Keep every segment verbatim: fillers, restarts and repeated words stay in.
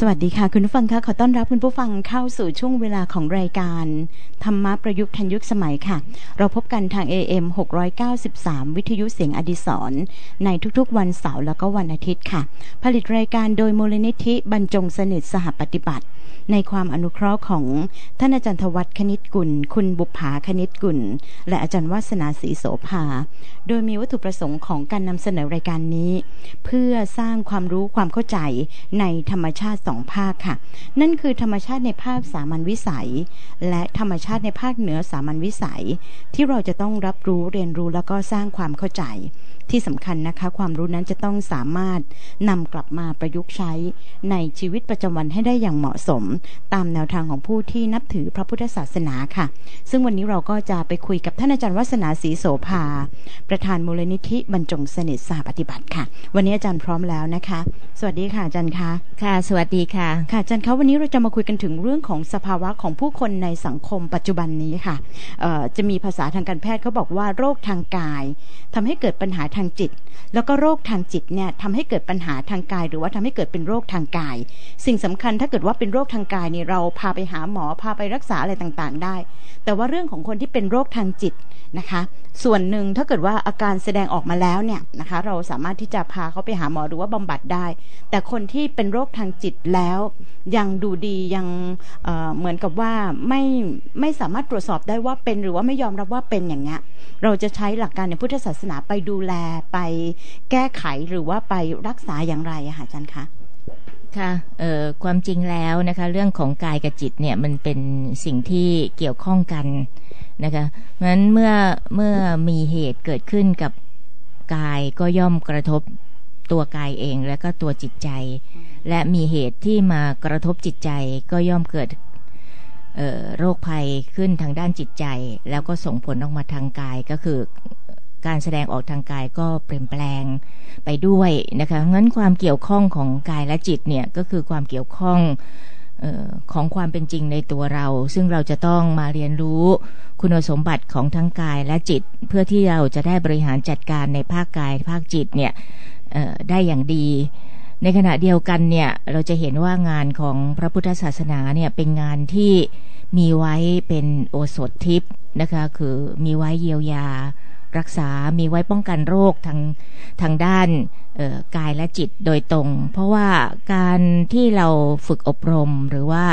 สวัสดีค่ะคุณผู้ฟังค่ะขอต้อนรับคุณผู้ฟังเข้าสู่ช่วงเวลาของรายการธรรมะประยุกต์ทันยุคสมัยค่ะเราพบกันทาง เอ เอ็ม หกเก้าสามวิทยุเสียงอดิสรในทุกๆวันเสาร์แล้วก็วันอาทิตย์ค่ะผลิตรายการโดยมูลนิธิบรรจงสนิทสหปฏิบัติในความอนุเคราะห์ของท่านอาจารย์ธวัชคณิตกุลคุณบุพภาคณิตกุลและอาจารย์วาสนาศรีโสภาโดยมีวัตถุประสงค์ของการนำเสนอรายการนี้เพื่อสร้างความรู้ความเข้าใจในธรรมชาติสองภาคค่ะนั่นคือธรรมชาติในภาคสามัญวิสัยและธรรมชาติในภาคเหนือสามัญวิสัยที่เราจะต้องรับรู้เรียนรู้แล้วก็สร้างความเข้าใจที่สำคัญนะคะความรู้นั้นจะต้องสามารถนำกลับมาประยุกต์ใช้ในชีวิตประจำวันให้ได้อย่างเหมาะสมตามแนวทางของผู้ที่นับถือพระพุทธศาสนาค่ะซึ่งวันนี้เราก็จะไปคุยกับท่านอาจารย์วาสนาศรีโสภาประธานมูลนิธิบรรจงสนิทสหปฏิบัติค่ะวันนี้อาจารย์พร้อมแล้วนะคะสวัสดีค่ะอาจารย์คะค่ะสวัสดีค่ะค่ะอาจารย์คะวันนี้เราจะมาคุยกันถึงเรื่องของสภาวะของผู้คนในสังคมปัจจุบันนี้ค่ะเอ่อจะมีภาษาทางการแพทย์เขาบอกว่าโรคทางกายทำให้เกิดปัญหาทางจิตแล้วก็โรคทางจิตเนี่ยทำให้เกิดปัญหาทางกายหรือว่าทำให้เกิดเป็นโรคทางกายสิ่งสำคัญถ้าเกิดว่าเป็นโรคทางกายเนี่ยเราพาไปหาหมอพาไปรักษาอะไรต่างๆได้แต่ว่าเรื่องของคนที่เป็นโรคทางจิตนะคะส่วนหนึ่งถ้าเกิดว่าอาการแสดงออกมาแล้วเนี่ยนะคะเราสามารถที่จะพาเขาไปหาหมอหรือว่าบำบัดได้แต่คนที่เป็นโรคทางจิตแล้วยังดูดียังเอ่อเหมือนกับว่าไม่ไม่สามารถตรวจสอบได้ว่าเป็นหรือว่าไม่ยอมรับว่าเป็นอย่างเงี้ยเราจะใช้หลักการในพุทธศาสนาไปดูแลไปแก้ไขหรือว่าไปรักษาอย่างไรอะค่ะอาจารย์คะค่ะเอ่อความจริงแล้วนะคะเรื่องของกายกับจิตเนี่ยมันเป็นสิ่งที่เกี่ยวข้องกันนะคะเพราะฉะนั้นเมื่อเมื่อมีเหตุเกิดขึ้นกับกายก็ย่อมกระทบตัวกายเองและก็ตัวจิตใจและมีเหตุที่มากระทบจิตใจก็ย่อมเกิดเอ่อโรคภัยขึ้นทางด้านจิตใจแล้วก็ส่งผลออกมาทางกายก็คือการแสดงออกทางกายก็เปลี่ยนแปลงไปด้วยนะคะงั้นความเกี่ยวข้องของกายและจิตเนี่ยก็คือความเกี่ยวข้องเอ่อของความเป็นจริงในตัวเราซึ่งเราจะต้องมาเรียนรู้คุณสมบัติของทั้งกายและจิตเพื่อที่เราจะได้บริหารจัดการในภาคกายภาคจิตเนี่ยเอ่อได้อย่างดีในขณะเดียวกันเนี่ยเราจะเห็นว่างานของพระพุทธศาสนาเนี่ยเป็นงานที่มีไว้เป็นโอสถทิพย์นะคะคือมีไว้เยียวยารักษามีไว้ป้องกันโรคทางทางด้านเอ่อกายและจิตโดยตรงเพราะว่าการที่เราฝึกอบรมหรือว่า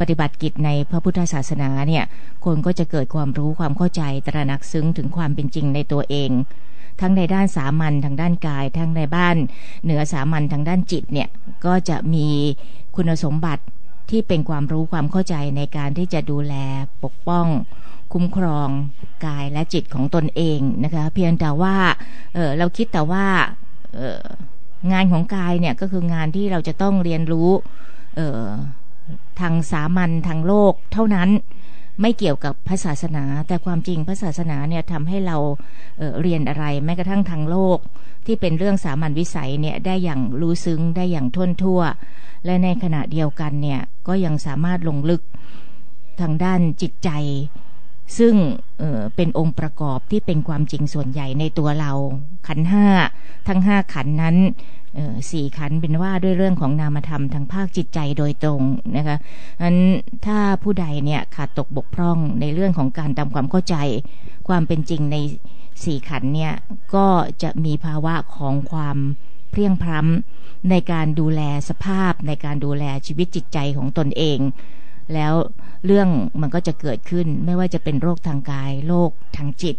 ปฏิบัติกิจในพระพุทธศาสนาเนี่ยคนก็จะเกิดความรู้ความเข้าใจตระหนักซึ้งถึงความเป็นจริงในตัวเองทั้งในด้านสามัญทางด้านกายทั้งในบ้านเหนือสามัญทางด้านจิตเนี่ยก็จะมีคุณสมบัติที่เป็นความรู้ความเข้าใจในการที่จะดูแลปกป้องคุ้มครองกายและจิตของตนเองนะคะเพียงแต่ว่า เอ่อ เราคิดแต่ว่า เอ่องานของกายเนี่ยก็คืองานที่เราจะต้องเรียนรู้เอ่อทางสามัญทางโลกเท่านั้นไม่เกี่ยวกับพระศาสนาแต่ความจริงพระศาสนาเนี่ยทำให้เรา เอ่อ เรียนอะไรแม้กระทั่งทางโลกที่เป็นเรื่องสามัญวิสัยเนี่ยได้อย่างรู้ซึ้งได้อย่างท่วนทั่วและในขณะเดียวกันเนี่ยก็ยังสามารถลงลึกทางด้านจิตใจซึ่ง เอ่อ เป็นองค์ประกอบที่เป็นความจริงส่วนใหญ่ในตัวเราขันธ์ห้าทั้งห้าขันธ์นั้นเอ่อสี่ขันธ์เป็นว่าด้วยเรื่องของนามธรรมทางภาคจิตใจโดยตรงนะคะงั้นถ้าผู้ใดเนี่ยขาดตกบกพร่องในเรื่องของการทำความเข้าใจความเป็นจริงในสี่ขันธ์เนี่ยก็จะมีภาวะของความเพลียงพล้ำในการดูแลสภาพในการดูแลชีวิตจิตใจของตนเองแล้วเรื่องมันก็จะเกิดขึ้นไม่ว่าจะเป็นโรคทางกายโรคทางจิต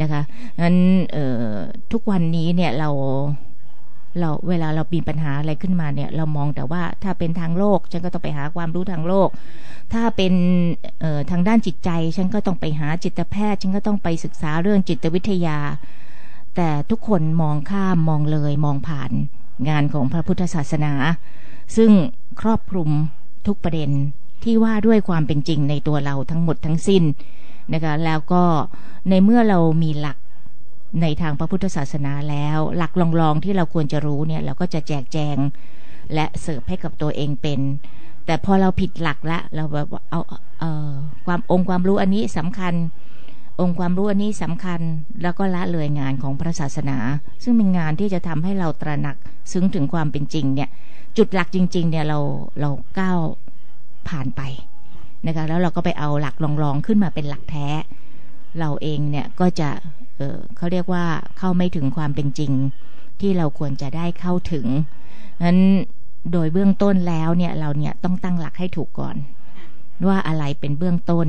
นะคะงั้นเอ่อทุกวันนี้เนี่ยเราเราเวลาเรามีปัญหาอะไรขึ้นมาเนี่ยเรามองแต่ว่าถ้าเป็นทางโลกฉันก็ต้องไปหาความรู้ทางโลกถ้าเป็นเอ่อทางด้านจิตใจฉันก็ต้องไปหาจิตแพทย์ฉันก็ต้องไปศึกษาเรื่องจิตวิทยาแต่ทุกคนมองข้ามมองเลยมองผ่านงานของพระพุทธศาสนาซึ่งครอบคลุมทุกประเด็นที่ว่าด้วยความเป็นจริงในตัวเราทั้งหมดทั้งสิ้นนะคะแล้วก็ในเมื่อเรามีหลักในทางพระพุทธศาสนาแล้วหลักรองๆที่เราควรจะรู้เนี่ยเราก็จะแจกแจงและเสิร์ฟให้กับตัวเองเป็นแต่พอเราผิดหลักละเราแบบเอาเอ่อความองค์ความรู้อันนี้สำคัญโอ องค์ความรู้อันนี้สำคัญแล้วก็ละเลยงานของพระศาสนาซึ่งเป็นงานที่จะทำให้เราตระหนักซึ้งถึงความเป็นจริงเนี่ยจุดหลักจริงๆเนี่ยเราเราก้าวผ่านไปนะคะแล้วเราก็ไปเอาหลักรองๆขึ้นมาเป็นหลักแท้เราเองเนี่ยก็จะ เอ่อ เขาเรียกว่าเข้าไม่ถึงความเป็นจริงที่เราควรจะได้เข้าถึงนั้นโดยเบื้องต้นแล้วเนี่ยเราเนี่ยต้องตั้งหลักให้ถูกก่อนว่าอะไรเป็นเบื้องต้น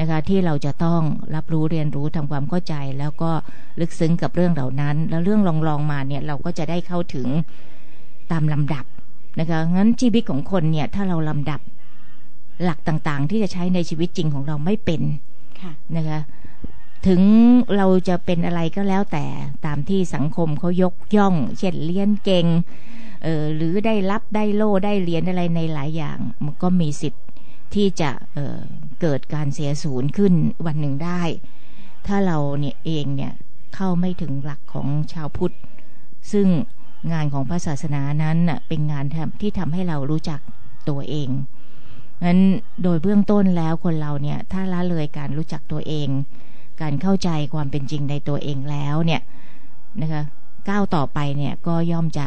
นะคะที่เราจะต้องรับรู้เรียนรู้ทำความเข้าใจแล้วก็ลึกซึ้งกับเรื่องเหล่านั้นแล้วเรื่องรองๆมาเนี่ยเราก็จะได้เข้าถึงตามลำดับนะคะงั้นชีวิตของคนเนี่ยถ้าเราลำดับหลักต่างๆที่จะใช้ในชีวิตจริงของเราไม่เป็นนะคะถึงเราจะเป็นอะไรก็แล้วแต่ตามที่สังคมเขายกย่องเช่นเรียนเก่งเอ่อหรือได้รับได้โล่ได้เหรียญอะไรในหลายอย่างมันก็มีสิทธิ์ที่จะเอ่อเกิดการเสียสูญขึ้นวันหนึ่งได้ถ้าเราเนี่ยเองเนี่ยเข้าไม่ถึงหลักของชาวพุทธซึ่งงานของพระศาสนานั้นน่ะเป็นงานที่ทำให้เรารู้จักตัวเองงั้นโดยเบื้องต้นแล้วคนเราเนี่ยถ้าละเลยการรู้จักตัวเองการเข้าใจความเป็นจริงในตัวเองแล้วเนี่ยนะคะก้าวต่อไปเนี่ยก็ย่อมจะ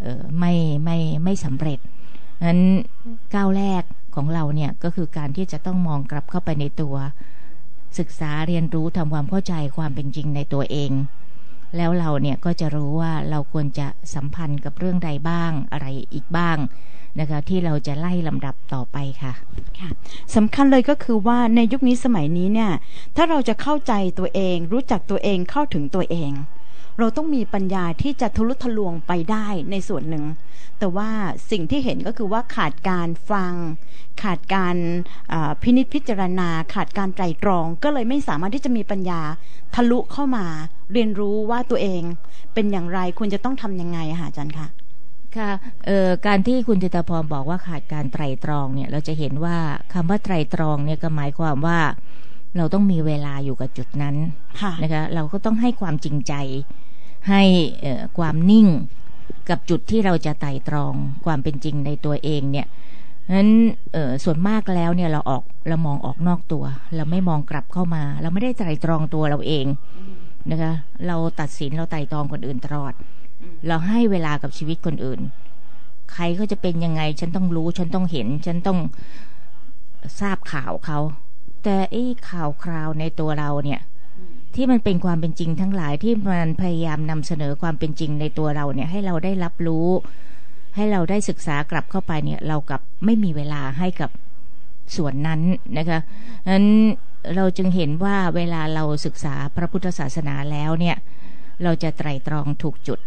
เอ่อไม่ไม่ไม่สำเร็จงั้นก้าวแรกของเราเนี่ยก็คือการที่จะต้องมองกลับเข้าไปในตัวศึกษาเรียนรู้ทำความเข้าใจความเป็นจริงในตัวเองแล้วเราเนี่ยก็จะรู้ว่าเราควรจะสัมพันธ์กับเรื่องใดบ้างอะไรอีกบ้างนะคะที่เราจะไล่ลำดับต่อไปค่ะค่ะสำคัญเลยก็คือว่าในยุคนี้สมัยนี้เนี่ยถ้าเราจะเข้าใจตัวเองรู้จักตัวเองเข้าถึงตัวเองเราต้องมีปัญญาที่จะทะลุทะลวงไปได้ในส่วนหนึ่งแต่ว่าสิ่งที่เห็นก็คือว่าขาดการฟังขาดการพินิจพิจารณาขาดการไตร่ตรองก็เลยไม่สามารถที่จะมีปัญญาทะลุเข้ามาเรียนรู้ว่าตัวเองเป็นอย่างไรควรจะต้องทำยังไงค่ะอาจารย์คะค่ะเอ่อการที่คุณจิตาพรบอกว่าขาดการไตร่ตรองเนี่ยเราจะเห็นว่าคำว่าไตร่ตรองเนี่ยก็หมายความว่าเราต้องมีเวลาอยู่กับจุดนั้นนะคะเราก็ต้องให้ความจริงใจให้เอ่อความนิ่งกับจุดที่เราจะไตร่ตรองความเป็นจริงในตัวเองเนี่ยนั้นเอ่อส่วนมากแล้วเนี่ยเราออกเรามองออกนอกตัวเราไม่มองกลับเข้ามาเราไม่ได้ไตร่ตรองตัวเราเองนะคะเราตัดสินเราไตร่ตรองคนอื่นตลอดเราให้เวลากับชีวิตคนอื่นใครก็จะเป็นยังไงฉันต้องรู้ฉันต้องเห็นฉันต้องทราบข่าวเขาแต่ไอ้ข่าวคราวในตัวเราเนี่ยที่มันเป็นความเป็นจริงทั้งหลายที่มันพยายามนำเสนอความเป็นจริงในตัวเราเนี่ยให้เราได้รับรู้ให้เราได้ศึกษากลับเข้าไปเนี่ยเรากับไม่มีเวลาให้กับส่วนนั้นนะคะงั้นเราจึงเห็นว่าเวลาเราศึกษาพระพุทธศาสนาแล้วเนี่ยเราจะไตร่ตรองถูกจุด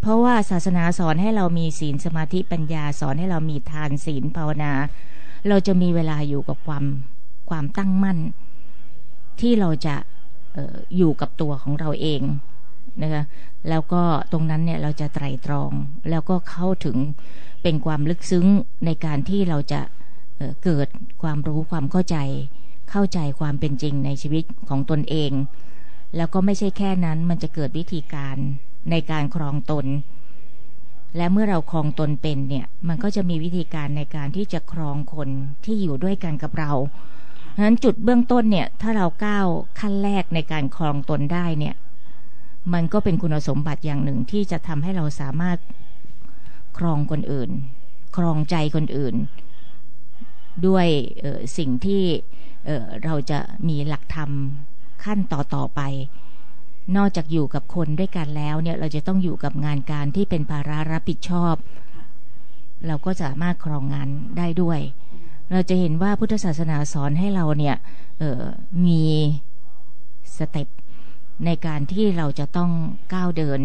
เพราะว่าศาสนาสอนให้เรามีศีลสมาธิปัญญาสอนให้เรามีทานศีลภาวนาเราจะมีเวลาอยู่กับความความตั้งมั่นที่เราจะเอ่ออยู่กับตัวของเราเองนะคะแล้วก็ตรงนั้นเนี่ยเราจะไตร่ตรองแล้วก็เข้าถึงเป็นความลึกซึ้งในการที่เราจะเอ่อเกิดความรู้ความเข้าใจเข้าใจความเป็นจริงในชีวิตของตนเองแล้วก็ไม่ใช่แค่นั้นมันจะเกิดวิธีการในการครองตนและเมื่อเราครองตนเป็นเนี่ยมันก็จะมีวิธีการในการที่จะครองคนที่อยู่ด้วยกันกับเราเพราะฉะนั้นจุดเบื้องต้นเนี่ยถ้าเราก้าวขั้นแรกในการครองตนได้เนี่ยมันก็เป็นคุณสมบัติอย่างหนึ่งที่จะทำให้เราสามารถครองคนอื่นครองใจคนอื่นด้วยเอ่อสิ่งที่เอ่อเราจะมีหลักธรรมขั้นต่อๆไปนอกจากอยู่กับคนด้วยกันแล้วเนี่ยเราจะต้องอยู่กับงานการที่เป็นภาระรับผิดชอบเราก็สามารถครองงานได้ด้วยเราจะเห็นว่าพุทธศาสนาสอนให้เราเนี่ยเอ่อมีสเต็ปในการที่เราจะต้องก้าวเดิน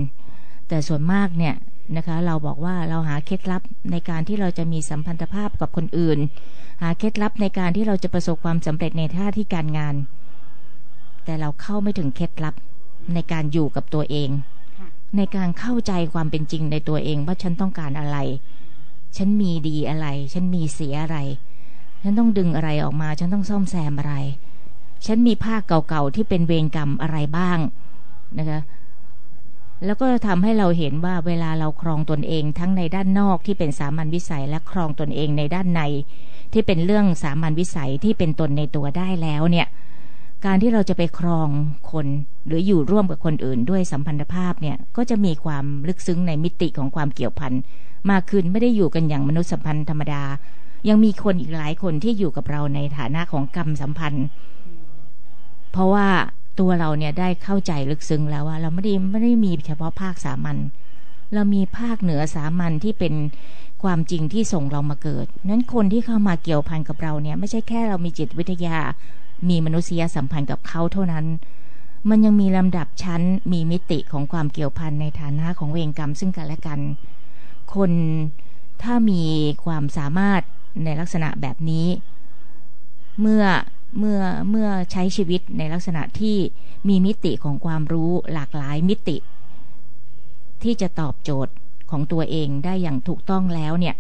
แต่ส่วนมากเนี่ยนะคะเราบอกว่าเราหาเคล็ดลับในการที่เราจะมีสัมพันธภาพกับคนอื่นหาเคล็ดลับในการที่เราจะประสบความสำเร็จในหน้าที่การงานแต่เราเข้าไม่ถึงเคล็ดลับในการอยู่กับตัวเองในการเข้าใจความเป็นจริงในตัวเองว่าฉันต้องการอะไรฉันมีดีอะไรฉันมีเสียอะไรฉันต้องดึงอะไรออกมาฉันต้องซ่อมแซมอะไรฉันมีภาคเก่าๆที่เป็นเวรกรรมอะไรบ้างนะคะแล้วก็ทำให้เราเห็นว่าเวลาเราครองตนเองทั้งในด้านนอกที่เป็นสามัญวิสัยและครองตนเองในด้านในที่เป็นเรื่องสามัญวิสัยที่เป็นตนในตัวได้แล้วเนี่ย การที่เราจะไปครองคนหรืออยู่ร่วมกับคนอื่นด้วยสัมพันธภาพเนี่ยก็จะมีความลึกซึ้งในมิติของความเกี่ยวพันมากขึ้นไม่ได้อยู่กันอย่างมนุษยสัมพันธ์ธรรมดายังมีคนอีกหลายคนที่อยู่กับเราในฐานะของกรรมสัมพันธ์เพราะว่าตัวเราเนี่ยได้เข้าใจลึกซึ้งแล้วว่าเราไม่ได้ไม่ได้มีเฉพาะภาคสามัญเรามีภาคเหนือสามัญที่เป็นความจริงที่ส่งเรามาเกิดนั้นคนที่เข้ามาเกี่ยวพันกับเราเนี่ยไม่ใช่แค่เรามีจิตวิทยามีมนุษยสัมพันธ์กับเขาเท่านั้นมันยังมีลำดับชั้นมีมิติของความเกี่ยวพันในฐานะของเวรกรรมซึ่งกันและกันคนถ้ามีความสามารถในลักษณะแบบนี้เมื่อเมื่อเมื่อใช้ชีวิตในลักษณะที่มีมิติของความรู้หลากหลายมิติที่จะตอบโจทย์ของตัวเองได้อย่างถูกต้องแล้วเนี่ย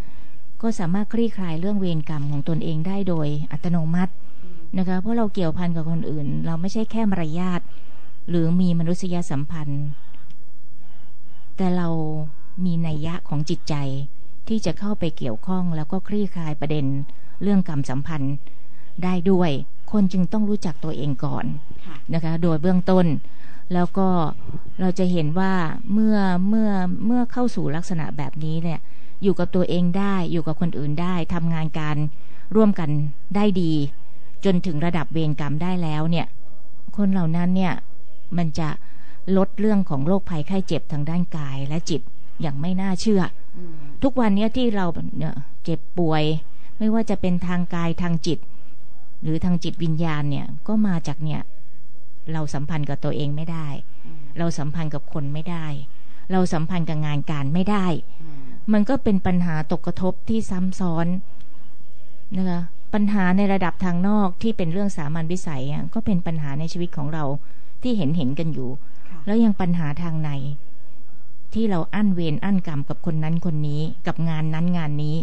ก็สามารถคลี่คลายเรื่องเวรกรรมของตนเองได้โดยอัตโนมัตินะคะเพราะเราเกี่ยวพันกับคนอื่นเราไม่ใช่แค่มารยาทหรือมีมนุษยสัมพันธ์แต่เรามีนัยยะของจิตใจที่จะเข้าไปเกี่ยวข้องแล้วก็คลี่คลายประเด็นเรื่องกรรมสัมพันธ์ได้ด้วยคนจึงต้องรู้จักตัวเองก่อนนะคะโดยเบื้องต้นแล้วก็เราจะเห็นว่าเมื่อเมื่อเมื่อเข้าสู่ลักษณะแบบนี้เนี่ยอยู่กับตัวเองได้อยู่กับคนอื่นได้ทำงานการร่วมกันได้ดีจนถึงระดับเวรกรรมได้แล้วเนี่ยคนเหล่านั้นเนี่ยมันจะลดเรื่องของโรคภัยไข้เจ็บทางด้านกายและจิตอย่างไม่น่าเชื่อทุกวันนี้ที่เราเจ็บป่วยไม่ว่าจะเป็นทางกายทางจิตหรือทางจิตวิญญาณเนี่ยก็มาจากเนี่ยเราสัมพันธ์กับตัวเองไม่ได้เราสัมพันธ์กับคนไม่ได้เราสัมพันธ์กับงานการไม่ได้มันก็เป็นปัญหาตกกระทบที่ซ้ำซ้อนนะคะปัญหาในระดับทางนอกที่เป็นเรื่องสามัญวิสัยก็เป็นปัญหาในชีวิตของเราที่เห็นเห็นกันอยู่แล้วยังปัญหาทางในที่เราอั้นเวรอั้นกรรมกับคนนั้นคนนี้กับงานนั้นงานนี้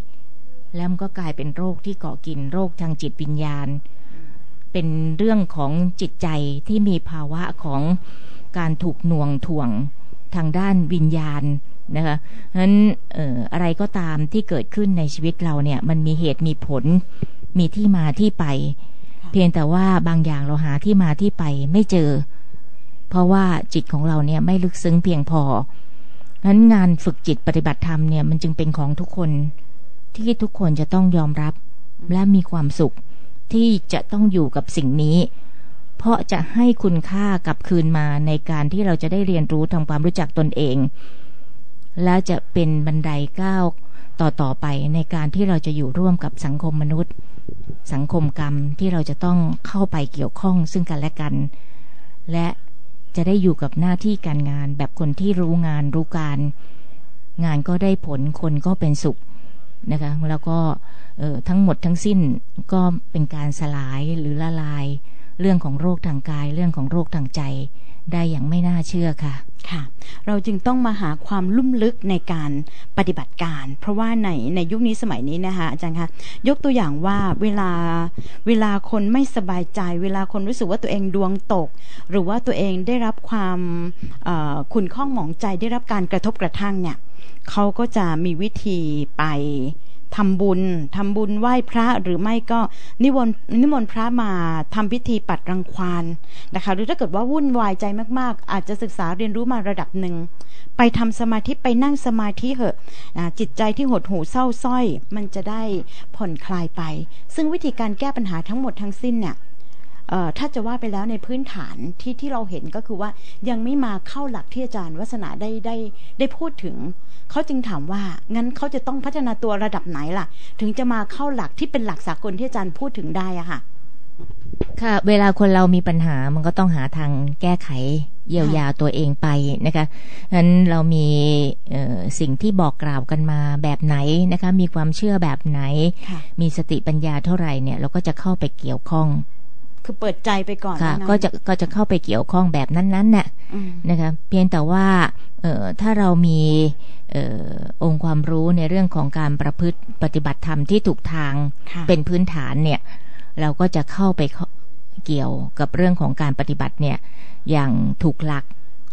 แล้วมันก็กลายเป็นโรคที่เกาะกินโรคทางจิตวิญญาณเป็นเรื่องของจิตใจที่มีภาวะของการถูกหน่วงถ่วงทางด้านวิญญาณนะคะเพราะฉะนั้นเอ่ออะไรก็ตามที่เกิดขึ้นในชีวิตเราเนี่ยมันมีเหตุมีผลมีที่มาที่ไปเพียงแต่ว่าบางอย่างเราหาที่มาที่ไปไม่เจอเพราะว่าจิตของเราเนี่ยไม่ลึกซึ้งเพียงพองั้นงานฝึกจิตปฏิบัติธรรมเนี่ยมันจึงเป็นของทุกคนที่ทุกคนจะต้องยอมรับและมีความสุขที่จะต้องอยู่กับสิ่งนี้เพราะจะให้คุณค่ากลับคืนมาในการที่เราจะได้เรียนรู้ทำความรู้จักตนเองและจะเป็นบันไดก้าวต่อๆไปในการที่เราจะอยู่ร่วมกับสังคมมนุษย์สังคมกรรมที่เราจะต้องเข้าไปเกี่ยวข้องซึ่งกันและกันและจะได้อยู่กับหน้าที่การงานแบบคนที่รู้งานรู้การงานก็ได้ผลคนก็เป็นสุขนะคะแล้วก็ทั้งหมดทั้งสิ้นก็เป็นการสลายหรือละลายเรื่องของโรคทางกายเรื่องของโรคทางใจได้อย่างไม่น่าเชื่อค่ะค่ะเราจึงต้องมาหาความลุ่มลึกในการปฏิบัติการเพราะว่าในในยุคนี้สมัยนี้นะคะอาจารย์คะยกตัวอย่างว่าเวลาเวลาคนไม่สบายใจเวลาคนรู้สึกว่าตัวเองดวงตกหรือว่าตัวเองได้รับความเอ่อขุ่นข้องหมองใจได้รับการกระทบกระทั่งเนี่ยเขาก็จะมีวิธีไปทำบุญทำบุญไหว้พระหรือไม่ก็นิมนต์นิมนต์พระมาทำพิธีปัดรังควานนะคะหรือถ้าเกิดว่าวุ่นวายใจมากๆอาจจะศึกษาเรียนรู้มาระดับหนึ่งไปทำสมาธิไปนั่งสมาธิเหอะจิตใจที่หดหู่เศร้าสร้อยมันจะได้ผ่อนคลายไปซึ่งวิธีการแก้ปัญหาทั้งหมดทั้งสิ้นเนี่ยถ้าจะว่าไปแล้วในพื้นฐานที่ที่เราเห็นก็คือว่ายังไม่มาเข้าหลักที่อาจารย์วัฒนาได้ได้ได้พูดถึงเขาจึงถามว่างั้นเขาจะต้องพัฒนาตัวระดับไหนล่ะถึงจะมาเข้าหลักที่เป็นหลักสากลที่อาจารย์พูดถึงได้อะค่ะค่ะเวลาคนเรามีปัญหามันก็ต้องหาทางแก้ไขเยียวยาตัวเองไปนะคะงั้นเรามีสิ่งที่บอกกล่าวกันมาแบบไหนนะคะมีความเชื่อแบบไหนมีสติปัญญาเท่าไหร่เนี่ยเราก็จะเข้าไปเกี่ยวข้องคือเปิดใจไปก่อนค่ะก็จะก็จะเข้าไปเกี่ยวข้องแบบนั้นๆน่ะนะคะเพียงแต่ว่าเอ่อถ้าเรามีเอ่อองค์ความรู้ในเรื่องของการประพฤติปฏิบัติธรรมที่ถูกทางเป็นพื้นฐานเนี่ยเราก็จะเข้าไปเกี่ยวกับเรื่องของการปฏิบัติเนี่ยอย่างถูกหลัก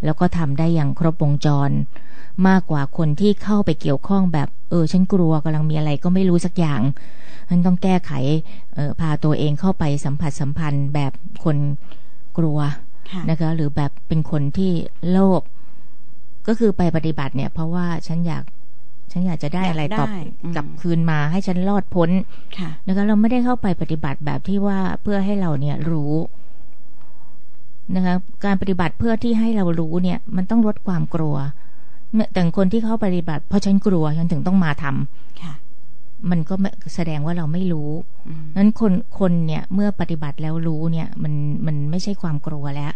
แล้วก็ทำได้อย่างครบวงจรมากกว่าคนที่เข้าไปเกี่ยวข้องแบบเออฉันกลัวกำลังมีอะไรก็ไม่รู้สักอย่างฉันต้องแก้ไขพาตัวเองเข้าไปสัมผัสสัมพันธ์แบบคน กลัวนะคะหรือแบบเป็นคนที่โลภก็คือไปปฏิบัติเนี่ยเพราะว่าฉันอยากฉันอยากจะได้อะไรตอบกลับคืนมาให้ฉันรอดพ้นนะคะเราไม่ได้เข้าไปปฏิบัติแบบที่ว่าเพื่อให้เราเนี่ยรู้นะคะการปฏิบัติเพื่อที่ให้เรารู้เนี่ยมันต้องลดความกลัวแต่คนที่เขาปฏิบัติเพราะฉันกลัวฉันถึงต้องมาทำมันก็แสดงว่าเราไม่รู้นั้นคนคนเนี่ยเมื่อปฏิบัติแล้วรู้เนี่ยมันมันไม่ใช่ความกลัวแล้ว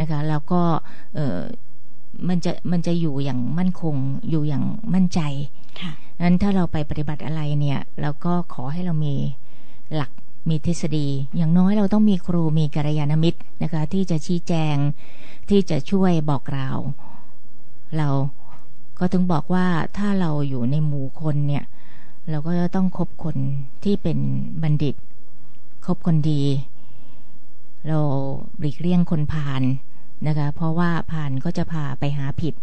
นะคะแล้วก็เอ่อมันจะมันจะอยู่อย่างมั่นคงอยู่อย่างมั่นใจนั้นถ้าเราไปปฏิบัติอะไรเนี่ยเราก็ขอให้เรามีหลักมีทฤษฎีอย่างน้อยเราต้องมีครูมีกัลยาณมิตรนะคะที่จะชี้แจงที่จะช่วยบอกกล่าวเราก็ถึงบอกว่าถ้าเราอยู่ในหมู่คนเนี่ยเราก็จะต้องคบคนที่เป็นบัณฑิตคบคนดีเราหลีกเลี่ยงคนพาล น, นะคะเพราะว่าพาลก็จะพาไปหาผิด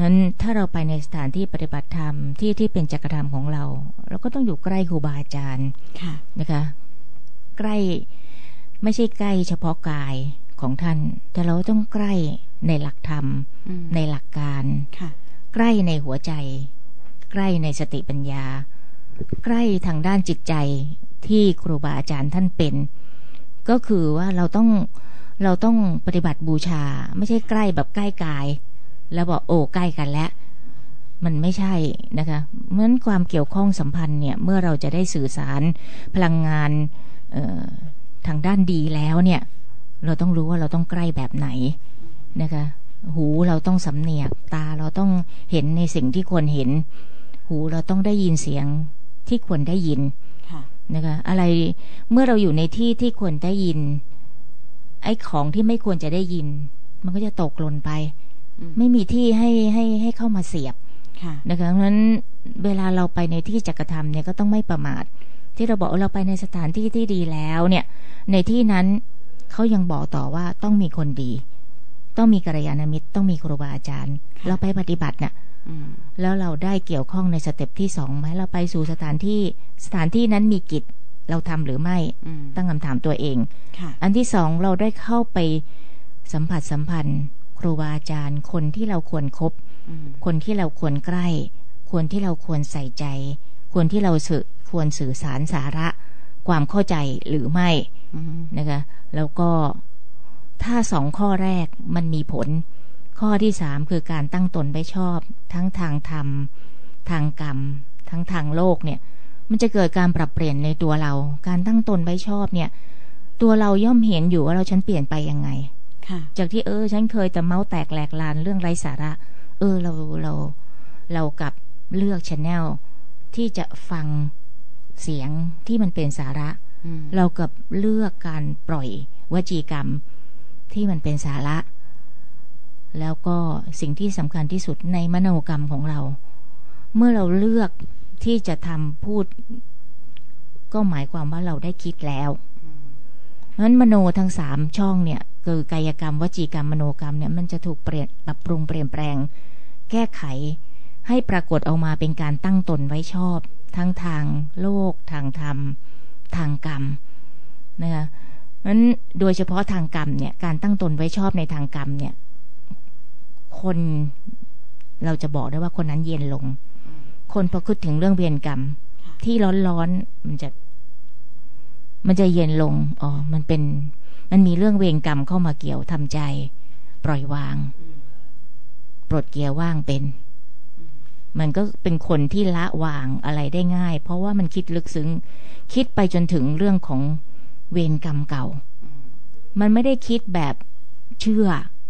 งั้นถ้าเราไปในสถานที่ปฏิบัติธรรมที่ที่เป็นจักรธรรมของเราเราก็ต้องอยู่ใกล้ครูบาอาจารย์นะคะใกล้ไม่ใช่ใกล้เฉพาะกายของท่านแต่เราต้องใกล้ในหลักธรรมในหลักการใกล้ในหัวใจใกล้ในสติปัญญาใกล้ทางด้านจิตใจที่ครูบาอาจารย์ท่านเป็นก็คือว่าเราต้องเราต้องปฏิบัติบูชาไม่ใช่ใกล้แบบใกล้กายแล้วบอกโอ้ใกล้กันแล้วมันไม่ใช่นะคะเพราะฉะนั้นความเกี่ยวข้องสัมพันธ์เนี่ยเมื่อเราจะได้สื่อสารพลังงานทางด้านดีแล้วเนี่ยเราต้องรู้ว่าเราต้องใกล้แบบไหนนะคะหูเราต้องสำเนียกตาเราต้องเห็นในสิ่งที่ควรเห็นหูเราต้องได้ยินเสียงที่ควรได้ยินนะคะอะไรเมื่อเราอยู่ในที่ที่ควรได้ยินไอ้ของที่ไม่ควรจะได้ยินมันก็จะตกหล่นไปไม่มีที่ให้ให้ให้เข้ามาเสียบนะคะเพราะฉะนั้นเวลาเราไปในที่จักรธรรมเนี่ยก็ต้องไม่ประมาทที่เราบอกเราไปในสถานที่ที่ดีแล้วเนี่ยในที่นั้นเขายังบอกต่อว่าต้องมีคนดีต้องมีกัลยาณมิตรต้องมีครูบาอาจารย์เราไปปฏิบัติน่ะแล้วเราได้เกี่ยวข้องในสเต็ปที่สองไหมเราไปสู่สถานที่สถานที่นั้นมีกิจเราทำหรือไม่ตั้งคำถามตัวเองอันที่สองเราได้เข้าไปสัมผัสสัมพันธ์ครูบาอาจารย์คนที่เราควรคบคนที่เราควรใกล้คนที่เราควรใส่ใจคนที่เราสื่อควรสื่อสารสาระความเข้าใจหรือไม่นะคะแล้วก็ถ้าสองข้อแรกมันมีผลข้อที่สามคือการตั้งตนไม่ชอบทั้งทางธรรมทางกรรมทั้งทางโลกเนี่ยมันจะเกิดการปรับเปลี่ยนในตัวเราการตั้งตนไม่ชอบเนี่ยตัวเราย่อมเห็นอยู่ว่าเราฉันเปลี่ยนไปยังไงจากที่เออฉันเคยแต่เมาส์แตกแหลกลานเรื่องไร้สาระเออเราเราเรากลับเลือก channel ที่จะฟังเสียงที่มันเป็นสาระเรากลับเลือกการปล่อยวจีกรรมที่มันเป็นสาระแล้วก็สิ่งที่สำคัญที่สุดในมโนกรรมของเราเมื่อเราเลือกที่จะทำพูดก็หมายความว่าเราได้คิดแล้วเพราะฉะนั้นมโนทั้งสามช่องเนี่ยคือกายกรรมวจีกรรมมโนกรรมเนี่ยมันจะถูกเปลี่ยนปรับปรุงเปลี่ยนแปลงแก้ไขให้ปรากฏออกมาเป็นการตั้งตนไว้ชอบทั้งทางโลกทางธรรมทางกรรมนะคะนั้นโดยเฉพาะทางกรรมเนี่ยการตั้งตนไว้ชอบในทางกรรมเนี่ยคนเราจะบอกได้ว่าคนนั้นเย็นลงคนพอคิดถึงเรื่องเวรกรรมที่ร้อนๆมันจะมันจะเย็นลงอ๋อมันเป็นมันมีเรื่องเวรกรรมเข้ามาเกี่ยวทำใจปล่อยวางปลดเกียร์ว่างเป็นมันก็เป็นคนที่ละวางอะไรได้ง่ายเพราะว่ามันคิดลึกซึ้งคิดไปจนถึงเรื่องของเวรกรรมเก่ามันไม่ได้คิดแบบเชื่อ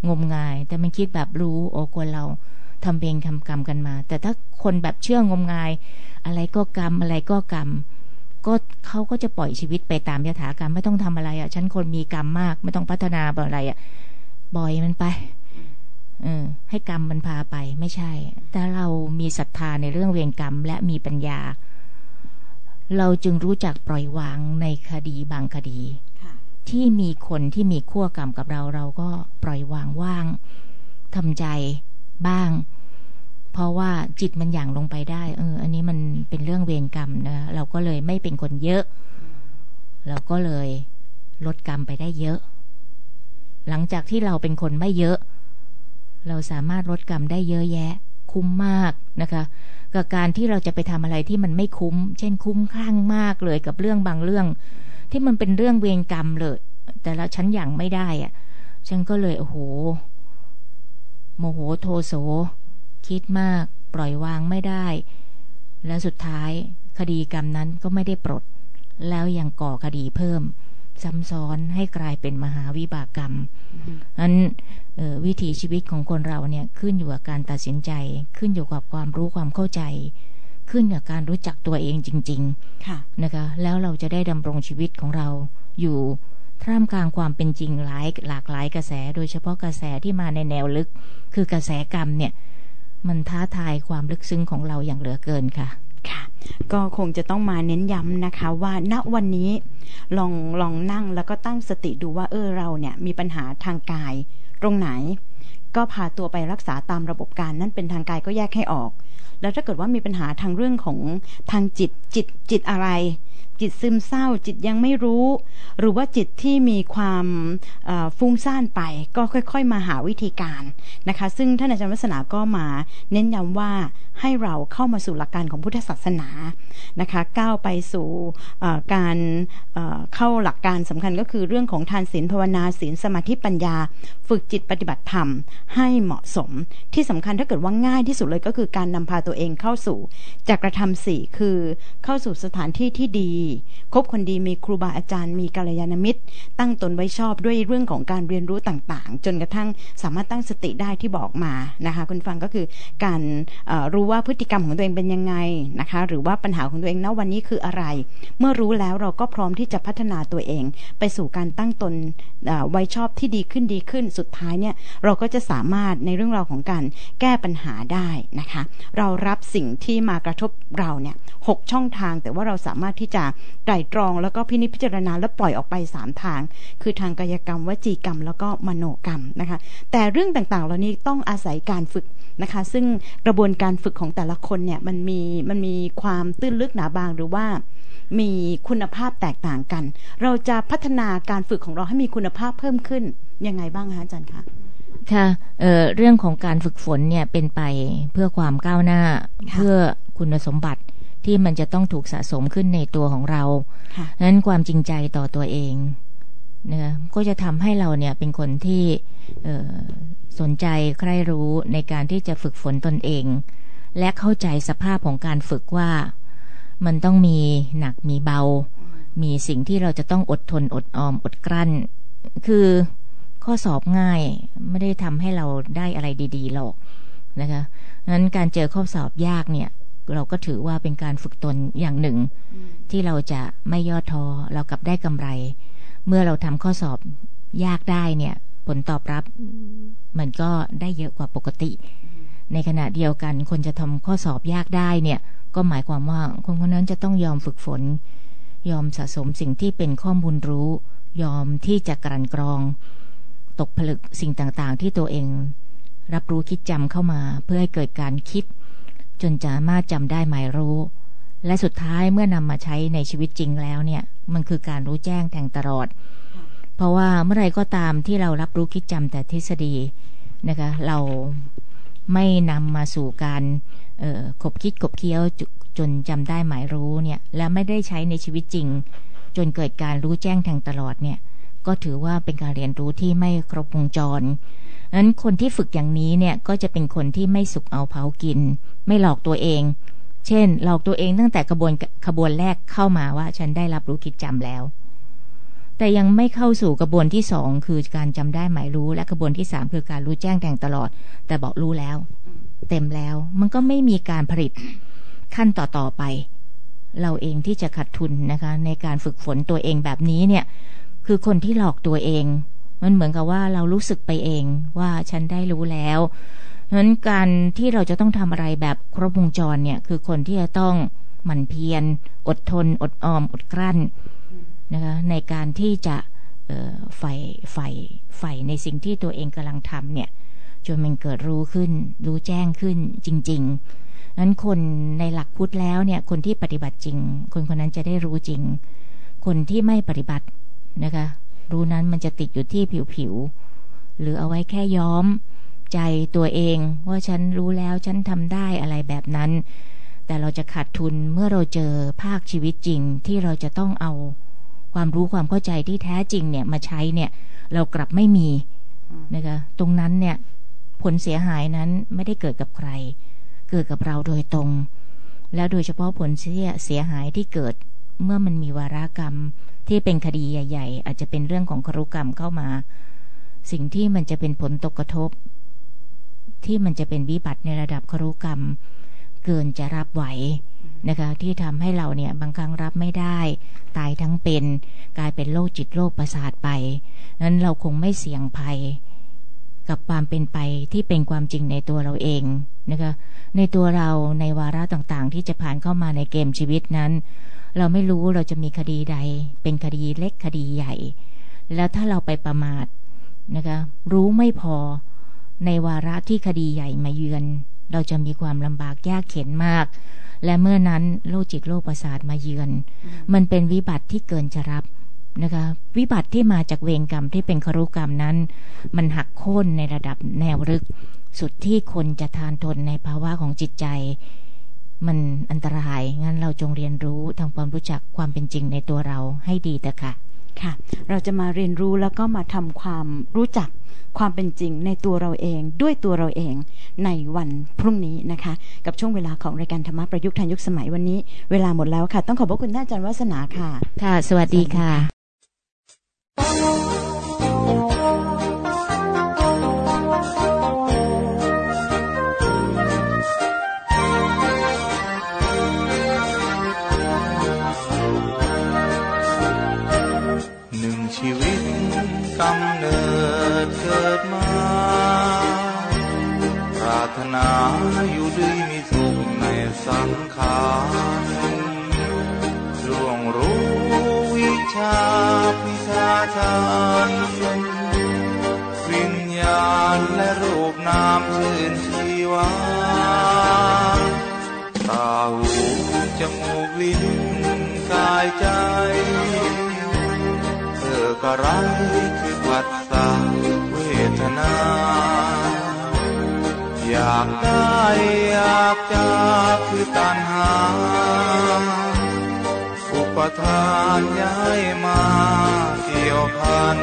งมงายแต่มันคิดแบบรู้โอ้คนเราทำเวรทำกรรมกันมาแต่ถ้าคนแบบเชื่องมงายอะไรก็กรรมอะไรก็กรรมก็เขาก็จะปล่อยชีวิตไปตามยถากรรมไม่ต้องทำอะไรอ่ะฉันคนมีกรรมมากไม่ต้องพัฒนาอะไรอ่ะปล่อยมันไปเออให้กรรมมันพาไปไม่ใช่แต่เรามีศรัทธาในเรื่องเวรกรรมและมีปัญญาเราจึงรู้จักปล่อยวางในคดีบางคดีที่มีคนที่มีขั้วกรรมกับเราเราก็ปล่อยวางว่างทำใจบ้างเพราะว่าจิตมันหยั่งลงไปได้เอออันนี้มันเป็นเรื่องเวรกรรมนะเราก็เลยไม่เป็นคนเยอะเราก็เลยลดกรรมไปได้เยอะ หลังจากที่เราเป็นคนไม่เยอะเราสามารถลดกรรมได้เยอะแยะคุ้มมากนะคะกับการที่เราจะไปทำอะไรที่มันไม่คุ้มเช่นคุ้มคลั่งมากเลยกับเรื่องบางเรื่องที่มันเป็นเรื่องเวรกรรมเลยแต่ละฉันอย่างไม่ได้อ่ะฉันก็เลยโอ้โหโมโหโทโสคิดมากปล่อยวางไม่ได้และสุดท้ายคดีกรรมนั้นก็ไม่ได้ปลดแล้วยังก่อคดีเพิ่มซ้ำซ้อนให้กลายเป็นมหาวิบากกรรมนั้นวิถีชีวิตของคนเราเนี่ยขึ้นอยู่กับการตัดสินใจขึ้นอยู่กับความรู้ความเข้าใจขึ้นกับการรู้จักตัวเองจริงๆนะคะแล้วเราจะได้ดำรงชีวิตของเราอยู่ท่ามกลางความเป็นจริงหลายหลากหลายกระแสโดยเฉพาะกระแสที่มาในแนวลึกคือกระแสกรรมเนี่ยมันท้าทายความลึกซึ้งของเราอย่างเหลือเกินค่ะค่ะก็คงจะต้องมาเน้นย้ำนะคะว่าณวันนี้ลองลองนั่งแล้วก็ตั้งสติดูว่าเออเราเนี่ยมีปัญหาทางกายตรงไหนก็พาตัวไปรักษาตามระบบการนั่นเป็นทางกายก็แยกให้ออกแล้วถ้าเกิดว่ามีปัญหาทางเรื่องของทางจิตจิตจิตอะไรจิตซึมเศร้าจิตยังไม่รู้หรือว่าจิตที่มีความฟุ้งซ่านไปก็ค่อยๆมาหาวิธีการนะคะซึ่งท่านอาจารย์วัฒนาก็มาเน้นย้ำว่าให้เราเข้ามาสู่หลักการของพุทธศาสนานะคะก้าวไปสู่การเข้าหลักการสำคัญก็คือเรื่องของทานศีลภาวนาศีลสมาธิปัญญาฝึกจิตปฏิบัติธรรมให้เหมาะสมที่สำคัญถ้าเกิดว่าง่ายที่สุดเลยก็คือการนำพาตัวเองเข้าสู่จักรธรรมสี่คือเข้าสู่สถานที่ที่ดีคบคนดีมีครูบาอาจารย์มีกัลยาณมิตรตั้งตนไว้ชอบด้วยเรื่องของการเรียนรู้ต่างๆจนกระทั่งสามารถตั้งสติได้ที่บอกมานะคะคุณฟังก็คือการรู้ว่าพฤติกรรมของตัวเองเป็นยังไงนะคะหรือว่าปัญหาของตัวเองณวันนี้คืออะไรเมื่อรู้แล้วเราก็พร้อมที่จะพัฒนาตัวเองไปสู่การตั้งตนไว้ชอบที่ดีขึ้นดีขึ้นสุดท้ายเนี่ยเราก็จะสามารถในเรื่องราวของการแก้ปัญหาได้นะคะเรารับสิ่งที่มากระทบเราเนี่ยหกช่องทางแต่ว่าเราสามารถที่จะไตร่ตรองแล้วก็พินิจพิจารณาแล้วปล่อยออกไปสามทางคือทางกายกรรมวจีกรรมแล้วก็มโนกรรมนะคะแต่เรื่องต่างๆเหล่านี้ต้องอาศัยการฝึกนะคะซึ่งกระบวนการฝึกของแต่ละคนเนี่ยมันมีมันมีความตื้นลึกหนาบางหรือว่ามีคุณภาพแตกต่างกันเราจะพัฒนาการฝึกของเราให้มีคุณภาพเพิ่มขึ้นยังไงบ้างคะอาจารย์คะค่ะ เอ่อ เรื่องของการฝึกฝนเนี่ยเป็นไปเพื่อความก้าวหน้าเพื่อคุณสมบัติที่มันจะต้องถูกสะสมขึ้นในตัวของเราดังนั้นความจริงใจต่อตัวเองนะก็จะทำให้เราเนี่ยเป็นคนที่สนใจใคร่รู้ในการที่จะฝึกฝนตนเองและเข้าใจสภาพของการฝึกว่ามันต้องมีหนักมีเบามีสิ่งที่เราจะต้องอดทนอดออมอดกลั้นคือข้อสอบง่ายไม่ได้ทำให้เราได้อะไรดีๆหรอกนะคะงั้นการเจอข้อสอบยากเนี่ยเราก็ถือว่าเป็นการฝึกตนอย่างหนึ่งที่เราจะไม่ย่อท้อเรากลับได้กำไรเมื่อเราทำข้อสอบยากได้เนี่ยผลตอบรับมันก็ได้เยอะกว่าปกติในขณะเดียวกันคนจะทำข้อสอบยากได้เนี่ยก็หมายความว่าคนคนนั้นจะต้องยอมฝึกฝนยอมสะสมสิ่งที่เป็นข้อมูลรู้ยอมที่จะกลั่นกรองตกผลึกสิ่งต่างๆที่ตัวเองรับรู้คิดจำเข้ามาเพื่อให้เกิดการคิดจนสามารถจำได้หมายรู้และสุดท้ายเมื่อนำมาใช้ในชีวิตจริงแล้วเนี่ยมันคือการรู้แจ้งแทงตลอดเพราะว่าเมื่อไรก็ตามที่เรารับรู้คิดจำแต่ทฤษฎีนะคะเราไม่นำมาสู่การขบคิดขบเคี้ยวจนจำได้หมายรู้เนี่ยและไม่ได้ใช้ในชีวิตจริงจนเกิดการรู้แจ้งแทงตลอดเนี่ยก็ถือว่าเป็นการเรียนรู้ที่ไม่ครบวงจรนั้นคนที่ฝึกอย่างนี้เนี่ยก็จะเป็นคนที่ไม่สุกเอาเผากินไม่หลอกตัวเองเช่นหลอกตัวเองตั้งแต่กระบวนขบวนแรกเข้ามาว่าฉันได้รับรู้คิดจำแล้วแต่ยังไม่เข้าสู่กระบวนที่สองคือการจำได้หมายรู้และกระบวนที่สามคือการรู้แจ้งแทงตลอดแต่บอกรู้แล้วเต็มแล้วมันก็ไม่มีการผลิตขั้นต่อๆไปเราเองที่จะขาดทุนนะคะในการฝึกฝนตัวเองแบบนี้เนี่ยคือคนที่หลอกตัวเองมันเหมือนกับว่าเรารู้สึกไปเองว่าฉันได้รู้แล้วนั้นการที่เราจะต้องทำอะไรแบบครบวงจรเนี่ยคือคนที่จะต้องหมั่นเพียรอดทนอดออมอดกลั้นนะคะในการที่จะเอ่อใฝ่ใฝ่ใฝ่ในสิ่งที่ตัวเองกำลังทำเนี่ยจนมันเกิดรู้ขึ้นรู้แจ้งขึ้นจริงๆนั้นคนในหลักพุทธแล้วเนี่ยคนที่ปฏิบัติจริงคนคนนั้นจะได้รู้จริงคนที่ไม่ปฏิบัตินะคะรู้นั้นมันจะติดอยู่ที่ผิว หรือเอาไว้แค่ย้อมใจตัวเองว่าฉันรู้แล้วฉันทำได้อะไรแบบนั้นแต่เราจะขาดทุนเมื่อเราเจอภาคชีวิตจริงที่เราจะต้องเอาความรู้ความเข้าใจที่แท้จริงเนี่ยมาใช้เนี่ยเรากลับไม่มีนะคะตรงนั้นเนี่ยผลเสียหายนั้นไม่ได้เกิดกับใครเกิดกับเราโดยตรงแล้วโดยเฉพาะผลเสียเสียหายที่เกิดเมื่อมันมีวาระกรรมที่เป็นคดีใหญ่ๆอาจจะเป็นเรื่องของครุกรรมเข้ามาสิ่งที่มันจะเป็นผลตกกระทบที่มันจะเป็นวิบัติในระดับครุกรรมเกินจะรับไหวนะคะที่ทำให้เราเนี่ยบางครั้งรับไม่ได้ตายทั้งเป็นกลายเป็นโรคจิตโรคประสาทไปนั้นเราคงไม่เสี่ยงภัยกับความเป็นไปที่เป็นความจริงในตัวเราเองนะคะในตัวเราในวาระต่างๆที่จะผ่านเข้ามาในเกมชีวิตนั้นเราไม่รู้เราจะมีคดีใดเป็นคดีเล็กคดีใหญ่แล้วถ้าเราไปประมาทนะคะรู้ไม่พอในวาระที่คดีใหญ่มาเยือนเราจะมีความลำบากยากเข็ญมากและเมื่อนั้นโรคจิตโรคประสาทมาเยือน ม, มันเป็นวิบัติที่เกินจะรับนะคะวิบัติที่มาจากเวรกรรมที่เป็นครุกรรมนั้นมันหักโค่นในระดับแนวลึกสุดที่คนจะทานทนในภาวะของจิตใจมันอันตรายงั้นเราจงเรียนรู้ทำความรู้จักความเป็นจริงในตัวเราให้ดีเถอะค่ะค่ะเราจะมาเรียนรู้แล้วก็มาทำความรู้จักความเป็นจริงในตัวเราเองด้วยตัวเราเองในวันพรุ่งนี้นะคะกับช่วงเวลาของรายการธรรมะประยุกต์ทันยุคสมัยวันนี้เวลาหมดแล้วค่ะต้องขอบพระคุณท่านอาจารย์วาสนาค่ะค่ะสวัสดีค่ะหนึ่งชีวิตกำเนิดเกิดมาปรารถนาอยู่ดีมีสุขในสังขารล่วงรู้วิชาพิชาชาวิญญาณและรูปนามชื่นชีวาตาหูจมูกลิ้นกายใจเพื่อกระไรคือผัสสะเวทนาอยากได้อยากจะคือตัณหาอุปทานย้ายมาเกี่ยวพัน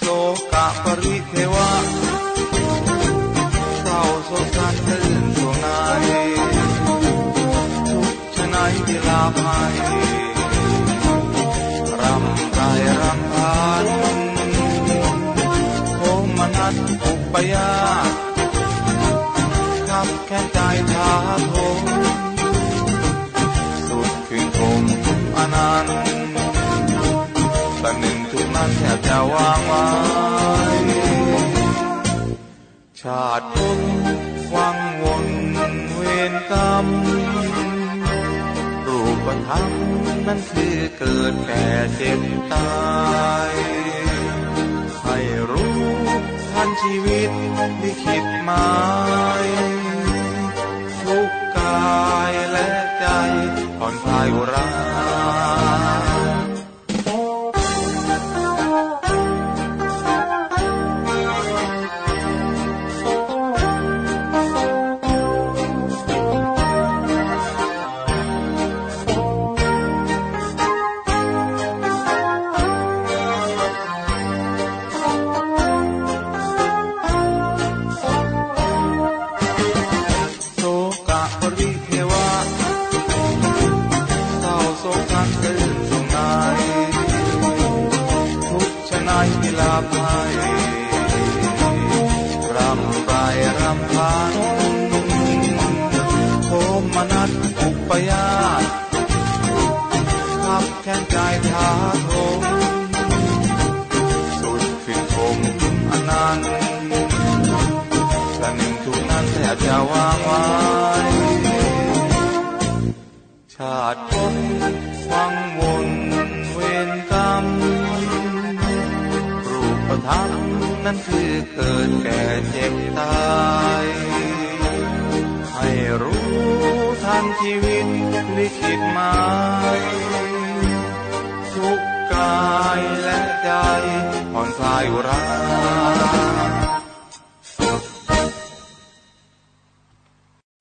โสกะปริเทวะเศร้าโศกันตื่นสวงในทุกชนัยเวลาภัยรำไรรำพันโคมนัสอุปยาขับแค่ใจทาโทสุดคืนคมอนันต์แต่หนึ่งทุกนั้นแทบจะวางไว้ชาติพบวังวนเวรกรรมรูปธรรมนั้นคือเกิดแก่เจ็บตายให้รู้ทันชีวิตที่คิดหมายทุกกายและใจผ่อนคลายอุรานั่นคือเกิดแก่เจ็บตายให้รู้ทันชีวิตลิขิตหมายทุก กายและใจผ่อนคลายอุรา